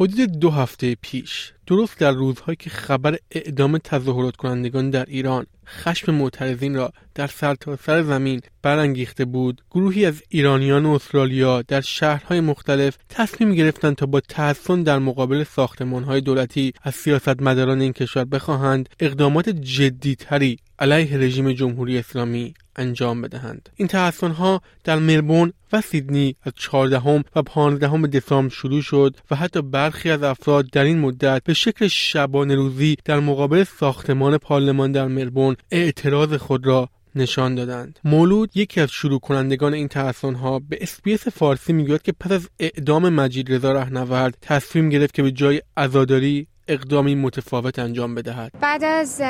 حدود 2 هفته پیش، درست در روزهایی که خبر اعدام تظاهرات کنندگان در ایران خشم معترضین را در سرتاسر زمین برانگیخته بود، گروهی از ایرانیان و استرالیا در شهرهای مختلف تصمیم گرفتند تا با تحصن در مقابل ساختمانهای دولتی از سیاستمداران این کشور بخواهند اقدامات جدی‌تری علیه رژیم جمهوری اسلامی انجام بدهند. این تحصن‌ها در ملبورن و سیدنی از 14 و 15 دسامبر شروع شد و حتی برخی از افراد در این مدت به شکل شبانه روزی در مقابل ساختمان پارلمان در ملبورن اعتراض خود را نشان دادند. مولود، یکی از شروع کنندگان این تحصن‌ها، به SBS فارسی میگوید که پس از اعدام مجید رضا رهنورد تصمیم گرفت که به جای عزاداری اقدامی متفاوت انجام بدهد. بعد از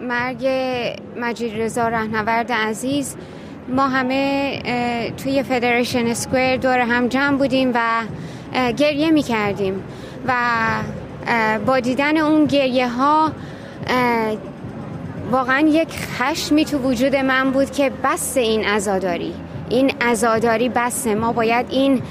مرگ مجید رضا رهنورد عزیز، ما همه توی فدریشن اسکوئر دور هم جمع بودیم و گریه می کردیم و با دیدن اون گریه ها واقعا یک خشمی تو وجود من بود که بس این عزاداری بسه. ما باید این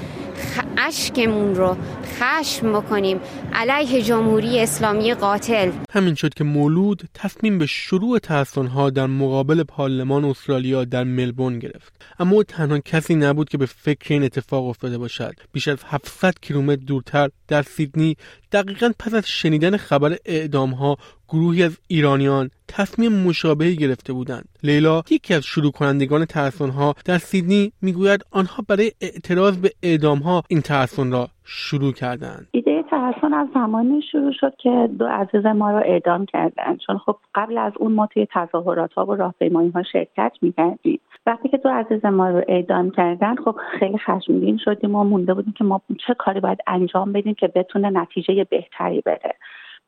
اشکمون رو خشم بکنیم علیه جمهوری اسلامی قاتل. همین شد که مولود تصمیم به شروع تحصن‌ها در مقابل پارلمان استرالیا در ملبورن گرفت، اما او تنها کسی نبود که به فکر این اتفاق افتاده باشد. بیش از 700 کیلومتر دورتر در سیدنی، دقیقاً پس از شنیدن خبر اعدام‌ها، گروهی از ایرانیان تصمیم مشابهی گرفته بودند. لیلا، یکی از شروع کنندگان تحصن‌ها در سیدنی، میگوید آنها برای اعتراض به اعدام‌ها این تحصن را شروع کردند. ایده تحصن از زمانی شروع شد که 2 عزیز ما را اعدام کردند، چون خب قبل از اون ما توی تظاهرات‌ها و راهپیمایی‌ها شرکت می‌کردیم. وقتی که 2 عزیز ما رو اعدام کردند، خب خیلی خشمگین شدیم و مونده بودیم که ما چه کاری باید انجام بدیم که بتونه نتیجه بهتری بده.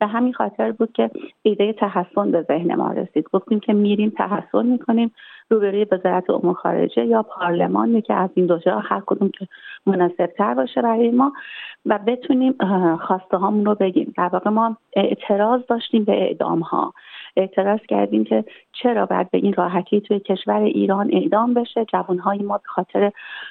به همین خاطر بود که ایده تحصن به ذهن ما رسید. گفتیم که میریم تحصن میکنیم روبروی وزارت امور خارجه یا پارلمان، که از این دو جا هر کدوم که مناسبتر باشه برای ما و بتونیم خواسته هامون رو بگیم. در واقع ما اعتراض داشتیم به اعدام ها. اعتراض کردیم که چرا باید به این راحتی توی کشور ایران اعدام بشه، جوانهای ما به خاطر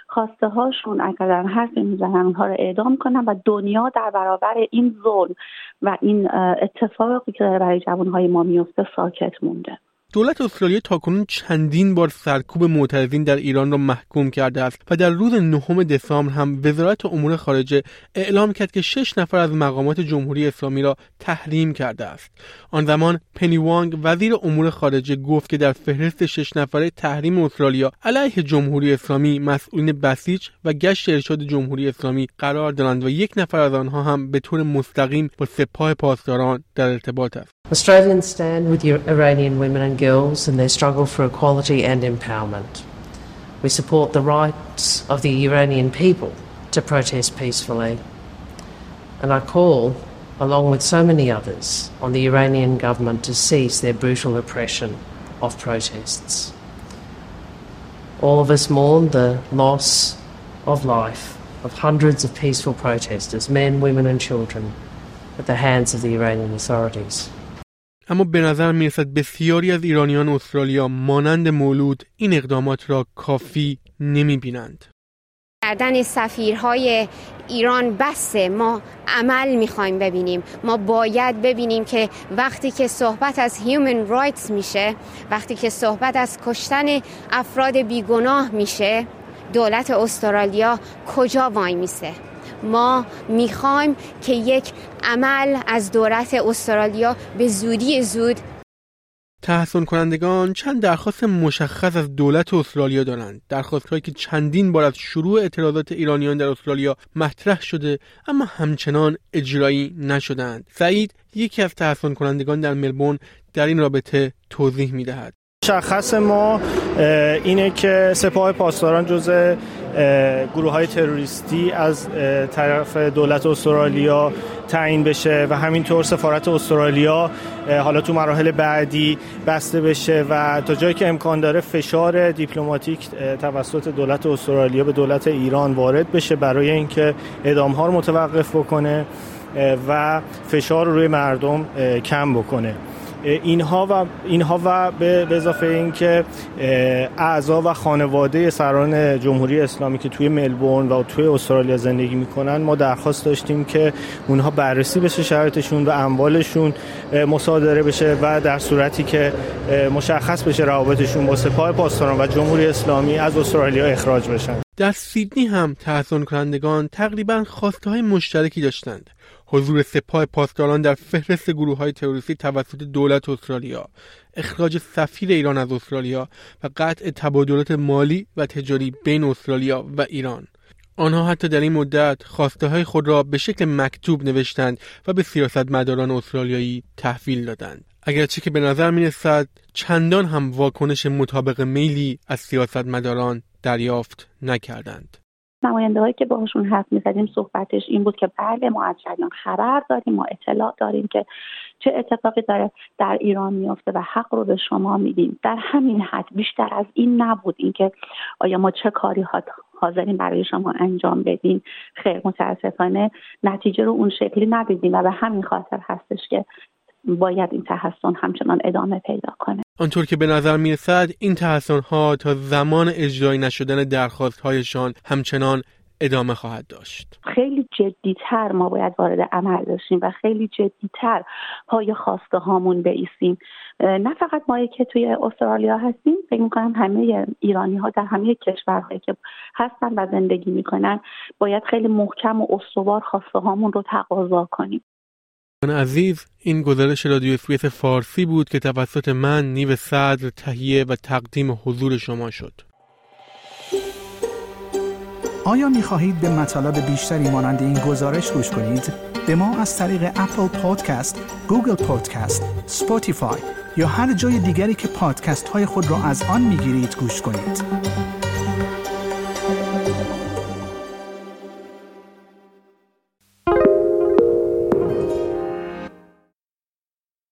خواسته هاشون اگر حرف میزنن اونها رو اعدام کنن و دنیا در برابر این ظلم و این اتفاقی که داره برای جوانهای ما میفته ساکت مونده. دولت استرالیا تاکنون چندین بار سرکوب معترضین در ایران را محکوم کرده است و در روز 9 دسامبر هم وزارت امور خارجه اعلام کرد که 6 نفر از مقامات جمهوری اسلامی را تحریم کرده است. آن زمان پنی وانگ، وزیر امور خارجه، گفت که در فهرست 6 نفره تحریم استرالیا علیه جمهوری اسلامی مسئولین بسیج و گشت ارشاد جمهوری اسلامی قرار دارند و 1 نفر از آنها هم به طور مستقیم با سپاه پاسداران در ارتباط است. Australians stand with Iranian women and girls in their struggle for equality and empowerment. We support the rights of the Iranian people to protest peacefully. And I call, along with so many others, on the Iranian government to cease their brutal oppression of protests. All of us mourn the loss of life of hundreds of peaceful protesters, men, women and children, at the hands of the Iranian authorities. اما به نظر می‌رسد بسیاری از ایرانیان استرالیا مانند مولود این اقدامات را کافی نمی‌بینند. کردن سفیرهای ایران بسه. ما عمل می‌خوایم ببینیم. ما باید ببینیم که وقتی که صحبت از هیومن رایتس میشه، وقتی که صحبت از کشتن افراد بیگناه میشه، دولت استرالیا کجا وای میسه؟ ما میخوایم که یک عمل از دولت استرالیا به زودی زود. تحصن کنندگان چند درخواست مشخص از دولت استرالیا دارند، درخواست‌هایی که چندین بار از شروع اعتراضات ایرانیان در استرالیا مطرح شده اما همچنان اجرایی نشدند. سعید، یکی از تحصن کنندگان در ملبورن، در این رابطه توضیح میدهد. مشخص ما اینه که سپاه پاسداران جزء گروه‌های تروریستی از طرف دولت استرالیا تعیین بشه و همینطور سفارت استرالیا حالا تو مراحل بعدی بسته بشه و تا جایی که امکان داره فشار دیپلماتیک توسط دولت استرالیا به دولت ایران وارد بشه برای اینکه اعدام‌ها رو متوقف بکنه و فشار روی مردم کم بکنه. اینها و به اضافه این که اعضا و خانواده سران جمهوری اسلامی که توی ملبورن و توی استرالیا زندگی میکنن، ما درخواست داشتیم که اونها بررسی بشه شرایطشون و اموالشون مصادره بشه و در صورتی که مشخص بشه روابطشون با سپاه پاسداران و جمهوری اسلامی از استرالیا اخراج بشن. در سیدنی هم تظاهر کنندگان تقریبا خواسته‌های مشترکی داشتند: حضور سپاه پاسداران در فهرست گروه‌های تروریستی توسط دولت استرالیا، اخراج سفیر ایران از استرالیا و قطع تبادلات مالی و تجاری بین استرالیا و ایران. آنها حتی در این مدت خواسته‌های خود را به شکل مکتوب نوشتند و به سیاستمداران استرالیایی تحویل دادند، اگرچه که به نظر می‌رسد چندان هم واکنش مطابق میلی از سیاستمداران دریافت نکردند. نماینده‌هایی که باهاشون حرف می‌زدیم صحبتش این بود که بله ما از جریان خبر داریم، ما اطلاع داریم که چه اتفاقی داره در ایران میفته و حق رو به شما میدیم. در همین حد، بیشتر از این نبود. اینکه آیا ما چه کاری حاضرین برای شما انجام بدیم، خیر متأسفانه نتیجه رو اون شکلی ندیدیم و به همین خاطر هستش که باید این تحسن همچنان ادامه پیدا کنه. آنطور که به نظر می رسد این تحسن‌ها تا زمان اجرای نشدن درخواست‌هایشان همچنان ادامه خواهد داشت. خیلی جدی‌تر ما باید وارد عمل بشیم و خیلی جدی‌تر پای خواسته‌هامون بایستیم. نه فقط ما که توی استرالیا هستیم، فکر می‌کنم همه ایرانی‌ها در همه کشورهایی که هستن و زندگی می‌کنن باید خیلی محکم و استوار خواسته‌هامون رو تقاضا کنیم. عزیز، این گزارش رادیو اس‌بی‌اس فارسی بود که توسط من نیو صدر تهیه و تقدیم حضور شما شد. آیا می‌خواهید به مطالب بیشتری مانند این گزارش گوش کنید؟ به ما از طریق اپل پادکست، گوگل پادکست، اسپاتیفای یا هر جای دیگری که پادکست‌های خود را از آن می‌گیرید گوش کنید.